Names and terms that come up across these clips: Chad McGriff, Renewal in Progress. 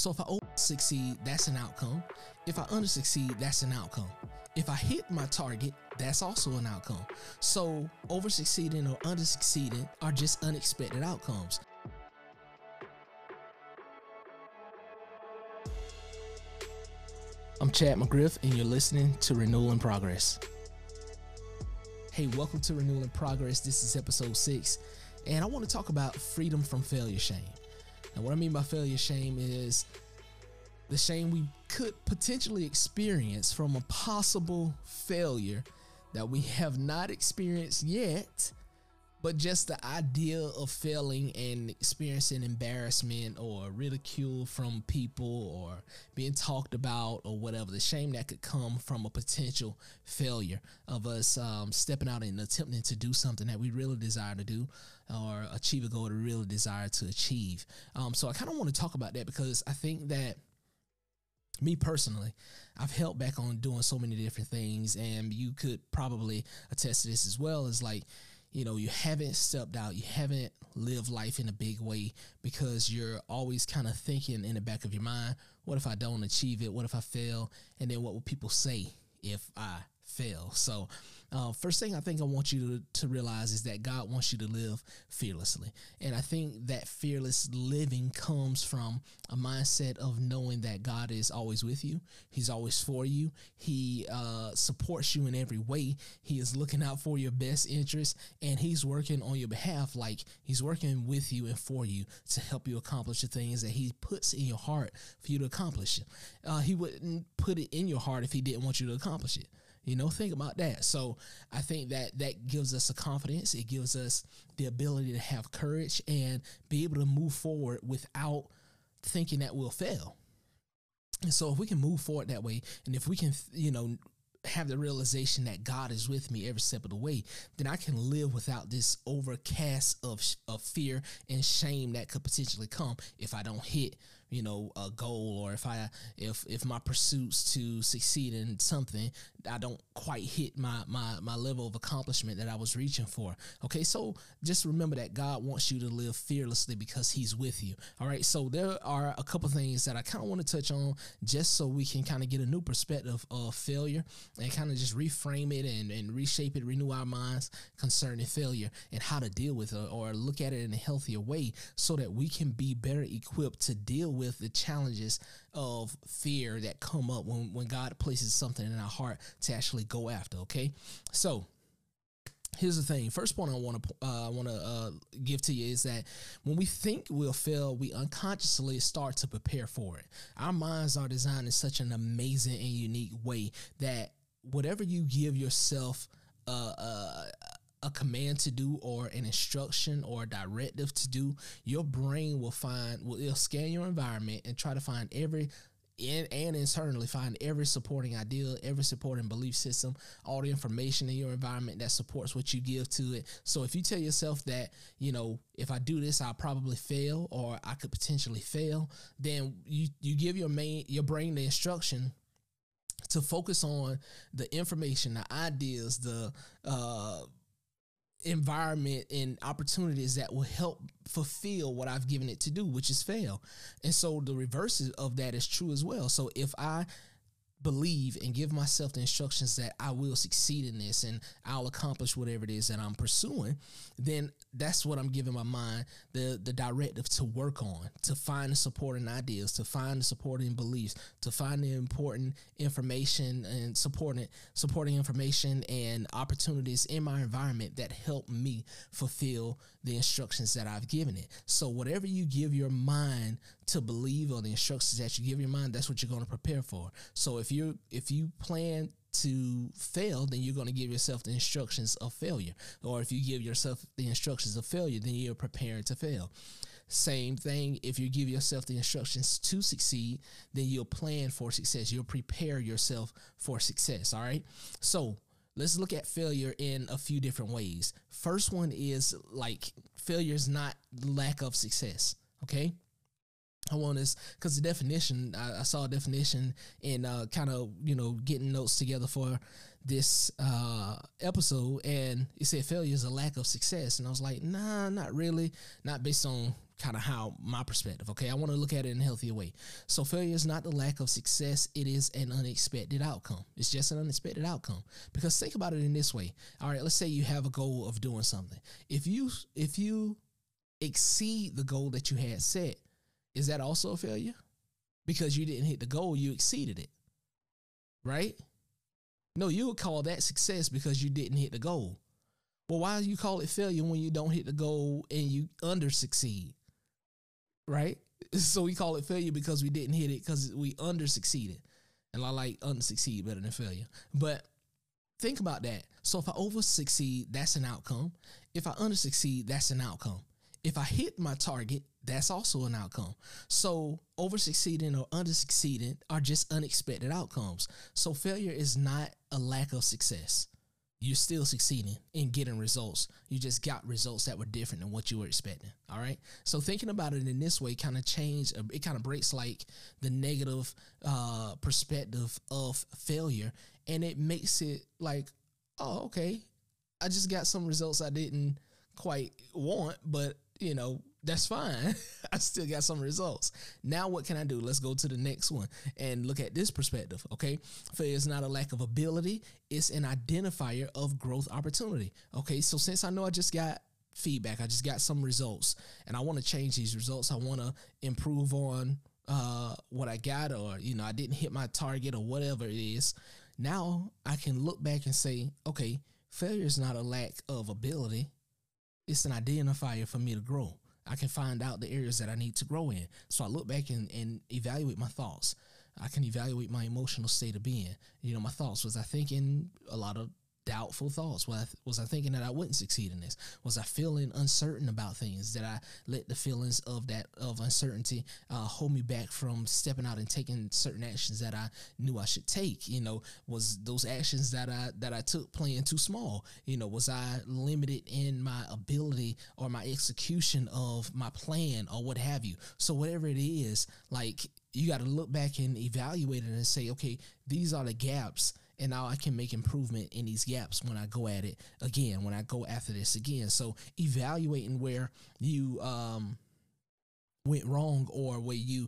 So if I over-succeed, that's an outcome. If I under-succeed, that's an outcome. If I hit my target, that's also an outcome. So over-succeeding or under-succeeding are just unexpected outcomes. I'm Chad McGriff, and you're listening to Renewal in Progress. Hey, welcome to Renewal in Progress. This is episode 6, and I want to talk about freedom from failure shame. Now, what I mean by failure shame is the shame we could potentially experience from a possible failure that we have not experienced yet, but just the idea of failing and experiencing embarrassment or ridicule from people or being talked about or whatever, the shame that could come from a potential failure of us stepping out and attempting to do something that we really desire to do or achieve a goal that we really desire to achieve. So I kind of want to talk about that because I think that me personally, I've held back on doing so many different things, and you could probably attest to this as well, as like, you know, you haven't stepped out, you haven't lived life in a big way because you're always kind of thinking in the back of your mind, what if I don't achieve it? What if I fail? And then what will people say if I fail? So first thing I think I want you to realize is that God wants you to live fearlessly. And I think that fearless living comes from a mindset of knowing that God is always with you. He's always for you. He supports you in every way. He is looking out for your best interest, and he's working on your behalf. Like, he's working with you and for you to help you accomplish the things that he puts in your heart for you to accomplish. He wouldn't put it in your heart if he didn't want you to accomplish it. You know, think about that. So I think that that gives us a confidence. It gives us the ability to have courage and be able to move forward without thinking that we'll fail. And so if we can move forward that way, and if we can, you know, have the realization that God is with me every step of the way, then I can live without this overcast of fear and shame that could potentially come if I don't hit, you know, a goal, or if my pursuits to succeed in something, I don't quite hit my level of accomplishment that I was reaching for. Okay, so just remember that God wants you to live fearlessly because he's with you. All right, so there are a couple things that I kind of want to touch on just so we can kind of get a new perspective of failure and kind of just reframe it and reshape it, renew our minds concerning failure and how to deal with it or look at it in a healthier way so that we can be better equipped to deal with the challenges of fear that come up when God places something in our heart to actually go after. Okay, so here's the thing. First point I want to give to you is that when we think we'll fail, we unconsciously start to prepare for it. Our minds are designed in such an amazing and unique way that whatever you give yourself a command to do or an instruction or a directive to do, your brain will scan your environment and try to find internally find every supporting idea, every supporting belief system, all the information in your environment that supports what you give to it. So if you tell yourself that, you know, if I do this, I'll probably fail, or I could potentially fail, then you give your brain the instruction to focus on the information, the ideas, the environment and opportunities that will help fulfill what I've given it to do, which is fail. And so the reverse of that is true as well. So if I believe and give myself the instructions that I will succeed in this and I'll accomplish whatever it is that I'm pursuing, then that's what I'm giving my mind the directive to work on, to find the supporting ideas, to find the supporting beliefs, to find the important information and supporting information and opportunities in my environment that help me fulfill the instructions that I've given it. So whatever you give your mind to believe, or the instructions that you give your mind, that's what you're going to prepare for. So if you plan to fail, then you're going to give yourself the instructions of failure. Or if you give yourself the instructions of failure, then you're preparing to fail. Same thing, if you give yourself the instructions to succeed, then you'll plan for success. You'll prepare yourself for success, all right? So let's look at failure in a few different ways. First one is, like, failure is not lack of success, okay? I want this because the definition, I saw a definition in kind of, you know, getting notes together for this episode, and it said failure is a lack of success. And I was like, nah, not really, not based on kind of how my perspective, okay? I want to look at it in a healthier way. So failure is not the lack of success. It is an unexpected outcome. It's just an unexpected outcome. Because think about it in this way. All right, let's say you have a goal of doing something. If you exceed the goal that you had set, is that also a failure? Because you didn't hit the goal, you exceeded it, right? No, you would call that success because you didn't hit the goal. Well, why do you call it failure when you don't hit the goal and you under succeed, right? So we call it failure because we didn't hit it, because we under succeeded. And I like under succeed better than failure. But think about that. So if I over succeed, that's an outcome. If I under succeed, that's an outcome. If I hit my target, that's also an outcome. So over succeeding or under succeeding are just unexpected outcomes. So failure is not a lack of success. You're still succeeding in getting results. You just got results that were different than what you were expecting. All right. So thinking about it in this way kind of changed. It kind of breaks like the negative perspective of failure, and it makes it like, oh, okay, I just got some results I didn't quite want, but you know, that's fine. I still got some results. Now what can I do? Let's go to the next one and look at this perspective, okay? Failure is not a lack of ability. It's an identifier of growth opportunity, okay? So since I know I just got feedback, I just got some results, and I want to change these results, I want to improve on what I got, or, you know, I didn't hit my target or whatever it is. Now I can look back and say, okay, failure is not a lack of ability. It's an identifier for me to grow. I can find out the areas that I need to grow in. So I look back and evaluate my thoughts. I can evaluate my emotional state of being. You know, my thoughts. Was I thinking a lot of doubtful thoughts? Was I thinking that I wouldn't succeed in this? Was I feeling uncertain about things? Did I let the feelings of uncertainty hold me back from stepping out and taking certain actions that I knew I should take? You know, was those actions that I took playing too small? You know, was I limited in my ability or my execution of my plan or what have you? So whatever it is, like, you got to look back and evaluate it and say, okay, these are the gaps. And now I can make improvement in these gaps when I go at it again, when I go after this again. So evaluating where you went wrong, or where you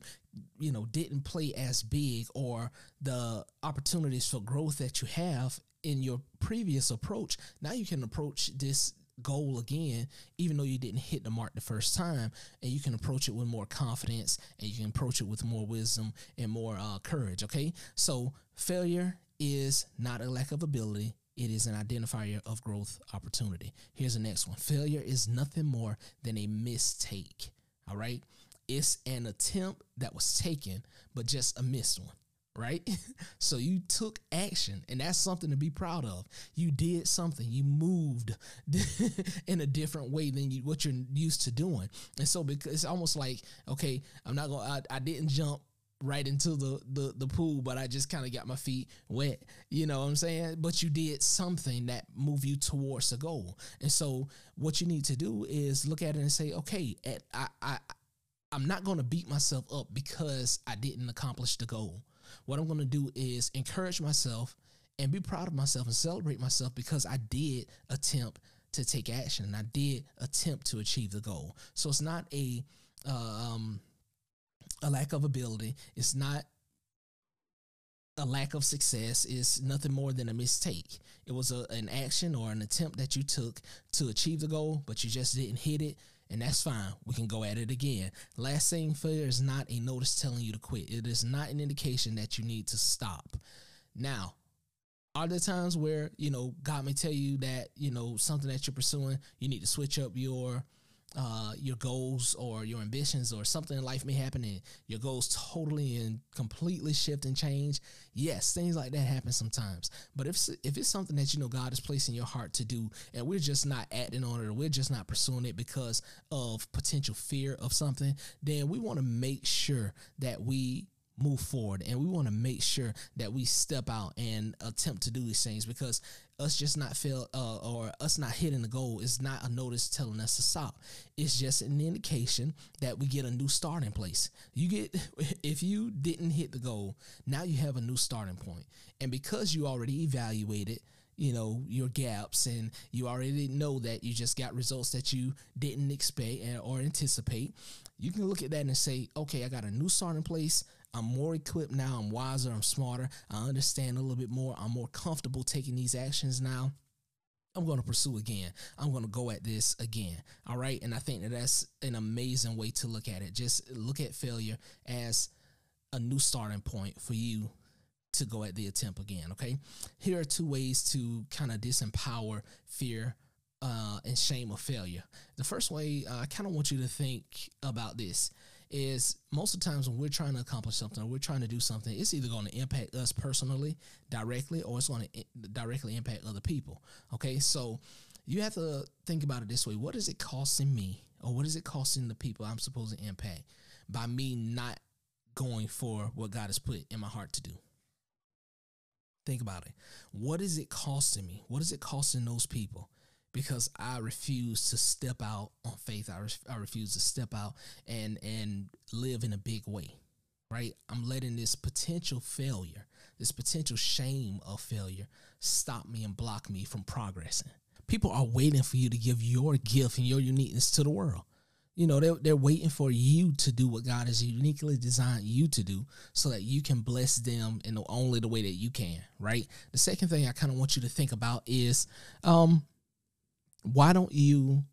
know, didn't play as big, or the opportunities for growth that you have in your previous approach. Now you can approach this goal again, even though you didn't hit the mark the first time, and you can approach it with more confidence, and you can approach it with more wisdom and more courage. Okay, so failure is not a lack of ability. It is an identifier of growth opportunity. Here's the next one. Failure is nothing more than a mistake. All right. It's an attempt that was taken, but just a missed one. Right. So you took action, and that's something to be proud of. You did something. You moved in a different way than what you're used to doing. And so, because it's almost like, okay, I didn't jump right into the pool, but I just kind of got my feet wet, you know what I'm saying? But you did something that moved you towards the goal. And so what you need to do is look at it and say, okay, I'm not going to beat myself up because I didn't accomplish the goal. What I'm going to do is encourage myself and be proud of myself and celebrate myself because I did attempt to take action, and I did attempt to achieve the goal. So it's not a lack of ability. It's not a lack of success. It's nothing more than a mistake. It was an action or an attempt that you took to achieve the goal, but you just didn't hit it. And that's fine. We can go at it again. Last thing, failure is not a notice telling you to quit. It is not an indication that you need to stop. Now, are there times where, you know, God may tell you that, you know, something that you're pursuing, you need to switch up your goals or your ambitions, or something in life may happen and your goals totally and completely shift and change? Yes, things like that happen sometimes. But if it's something that, you know, God is placing your heart to do, and we're just not acting on it, or we're just not pursuing it because of potential fear of something, then we want to make sure that we move forward, and we want to make sure that we step out and attempt to do these things, because us just not fail or us not hitting the goal is not a notice telling us to stop. It's just an indication that we get a new starting place. If you didn't hit the goal, now you have a new starting point. And because you already evaluated, you know, your gaps, and you already know that you just got results that you didn't expect or anticipate, you can look at that and say, okay, I got a new start in place. I'm more equipped now. I'm wiser. I'm smarter. I understand a little bit more. I'm more comfortable taking these actions now. I'm going to pursue again. I'm going to go at this again. All right. And I think that that's an amazing way to look at it. Just look at failure as a new starting point for you to go at the attempt again. Okay. Here are two ways to kind of disempower fear and shame of failure. The first way, I kind of want you to think about this, is most of the times when we're trying to accomplish something, or we're trying to do something, it's either going to impact us personally, directly, or it's going to directly impact other people. Okay. So you have to think about it this way. What is it costing me, or what is it costing the people I'm supposed to impact by me not going for what God has put in my heart to do? Think about it. What is it costing me? What is it costing those people? Because I refuse to step out on faith. I refuse to step out and live in a big way, right? I'm letting this potential failure, this potential shame of failure, stop me and block me from progressing. People are waiting for you to give your gift and your uniqueness to the world. You know, they're waiting for you to do what God has uniquely designed you to do so that you can bless them in only the way that you can, right? The second thing I kind of want you to think about is why don't you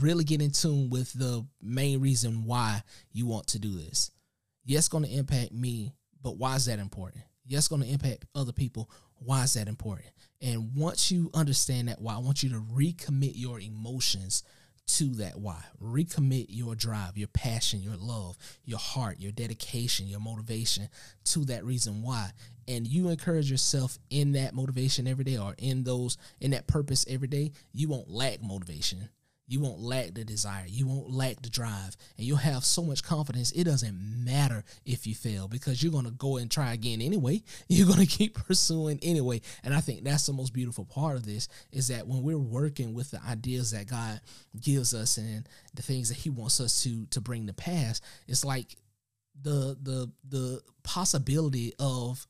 really get in tune with the main reason why you want to do this? Yes, going to impact me, but why is that important? Yes, going to impact other people. Why is that important? And once you understand that why, I want you to recommit your emotions to that why. Recommit your drive, your passion, your love, your heart, your dedication, your motivation to that reason why. And you encourage yourself in that motivation every day, or in that purpose every day. You won't lack motivation. You won't lack the desire. You won't lack the drive. And you'll have so much confidence. It doesn't matter if you fail, because you're going to go and try again anyway. You're going to keep pursuing anyway. And I think that's the most beautiful part of this, is that when we're working with the ideas that God gives us and the things that he wants us to bring to pass, it's like the possibility of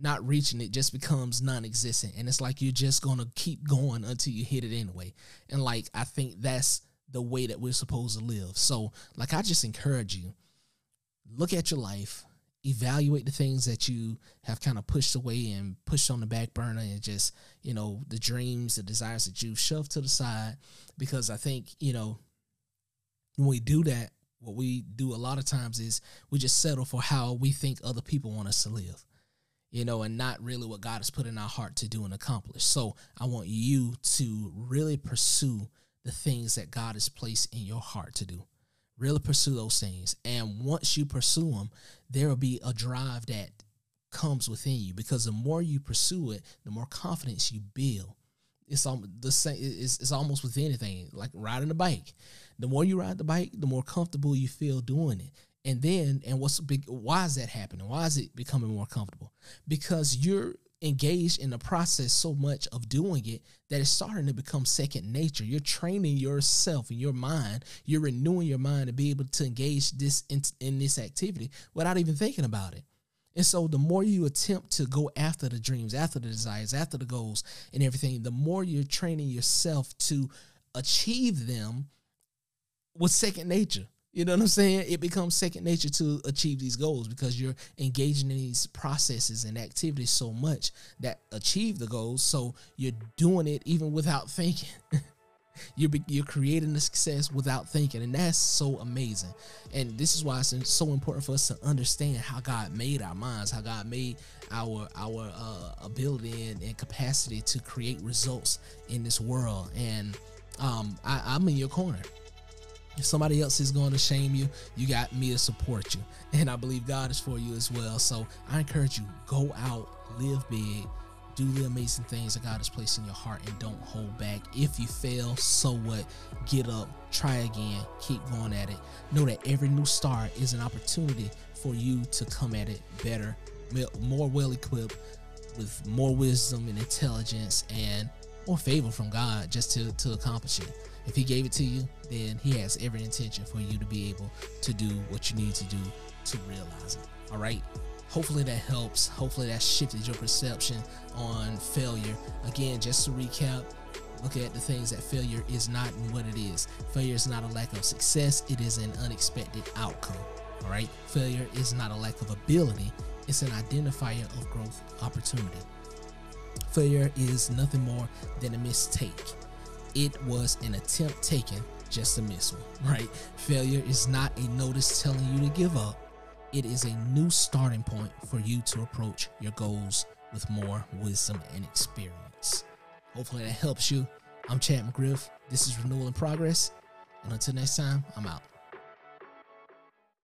not reaching it just becomes non-existent. And it's like you're just going to keep going until you hit it anyway. And like, I think that's the way that we're supposed to live. So like, I just encourage you, look at your life, evaluate the things that you have kind of pushed away and pushed on the back burner, and just, you know, the dreams, the desires that you've shoved to the side. Because I think, you know, when we do that, what we do a lot of times is we just settle for how we think other people want us to live. You know, and not really what God has put in our heart to do and accomplish. So I want you to really pursue the things that God has placed in your heart to do. Really pursue those things. And once you pursue them, there will be a drive that comes within you, because the more you pursue it, the more confidence you build. It's the same. It's almost with anything, like riding a bike. The more you ride the bike, the more comfortable you feel doing it. And then, why is that happening? Why is it becoming more comfortable? Because you're engaged in the process so much of doing it that it's starting to become second nature. You're training yourself and your mind. You're renewing your mind to be able to engage this in this activity without even thinking about it. And so the more you attempt to go after the dreams, after the desires, after the goals and everything, the more you're training yourself to achieve them with second nature. You know what I'm saying? It becomes second nature to achieve these goals, because you're engaging in these processes and activities so much that achieve the goals. So you're doing it even without thinking. You're creating the success without thinking. And that's so amazing. And this is why it's so important for us to understand how God made our minds, how God made our ability and capacity to create results in this world. And I'm in your corner. If somebody else is going to shame you, you got me to support you. And I believe God is for you as well. So I encourage you, go out, live big, do the amazing things that God has placed in your heart, and don't hold back. If you fail, so what? Get up, try again, keep going at it. Know that every new start is an opportunity for you to come at it better, more well-equipped, with more wisdom and intelligence, and more favor from God just to accomplish it. If he gave it to you, then he has every intention for you to be able to do what you need to do to realize it. All right. Hopefully that helps. Hopefully that shifted your perception on failure. Again, just to recap, look at the things that failure is not and what it is. Failure is not a lack of success. It is an unexpected outcome. All right. Failure is not a lack of ability. It's an identifier of growth opportunity. Failure is nothing more than a mistake. It was an attempt taken just to miss one, right? Failure is not a notice telling you to give up. It is a new starting point for you to approach your goals with more wisdom and experience. Hopefully that helps you. I'm Chad McGriff. This is Renewal in Progress. And until next time, I'm out.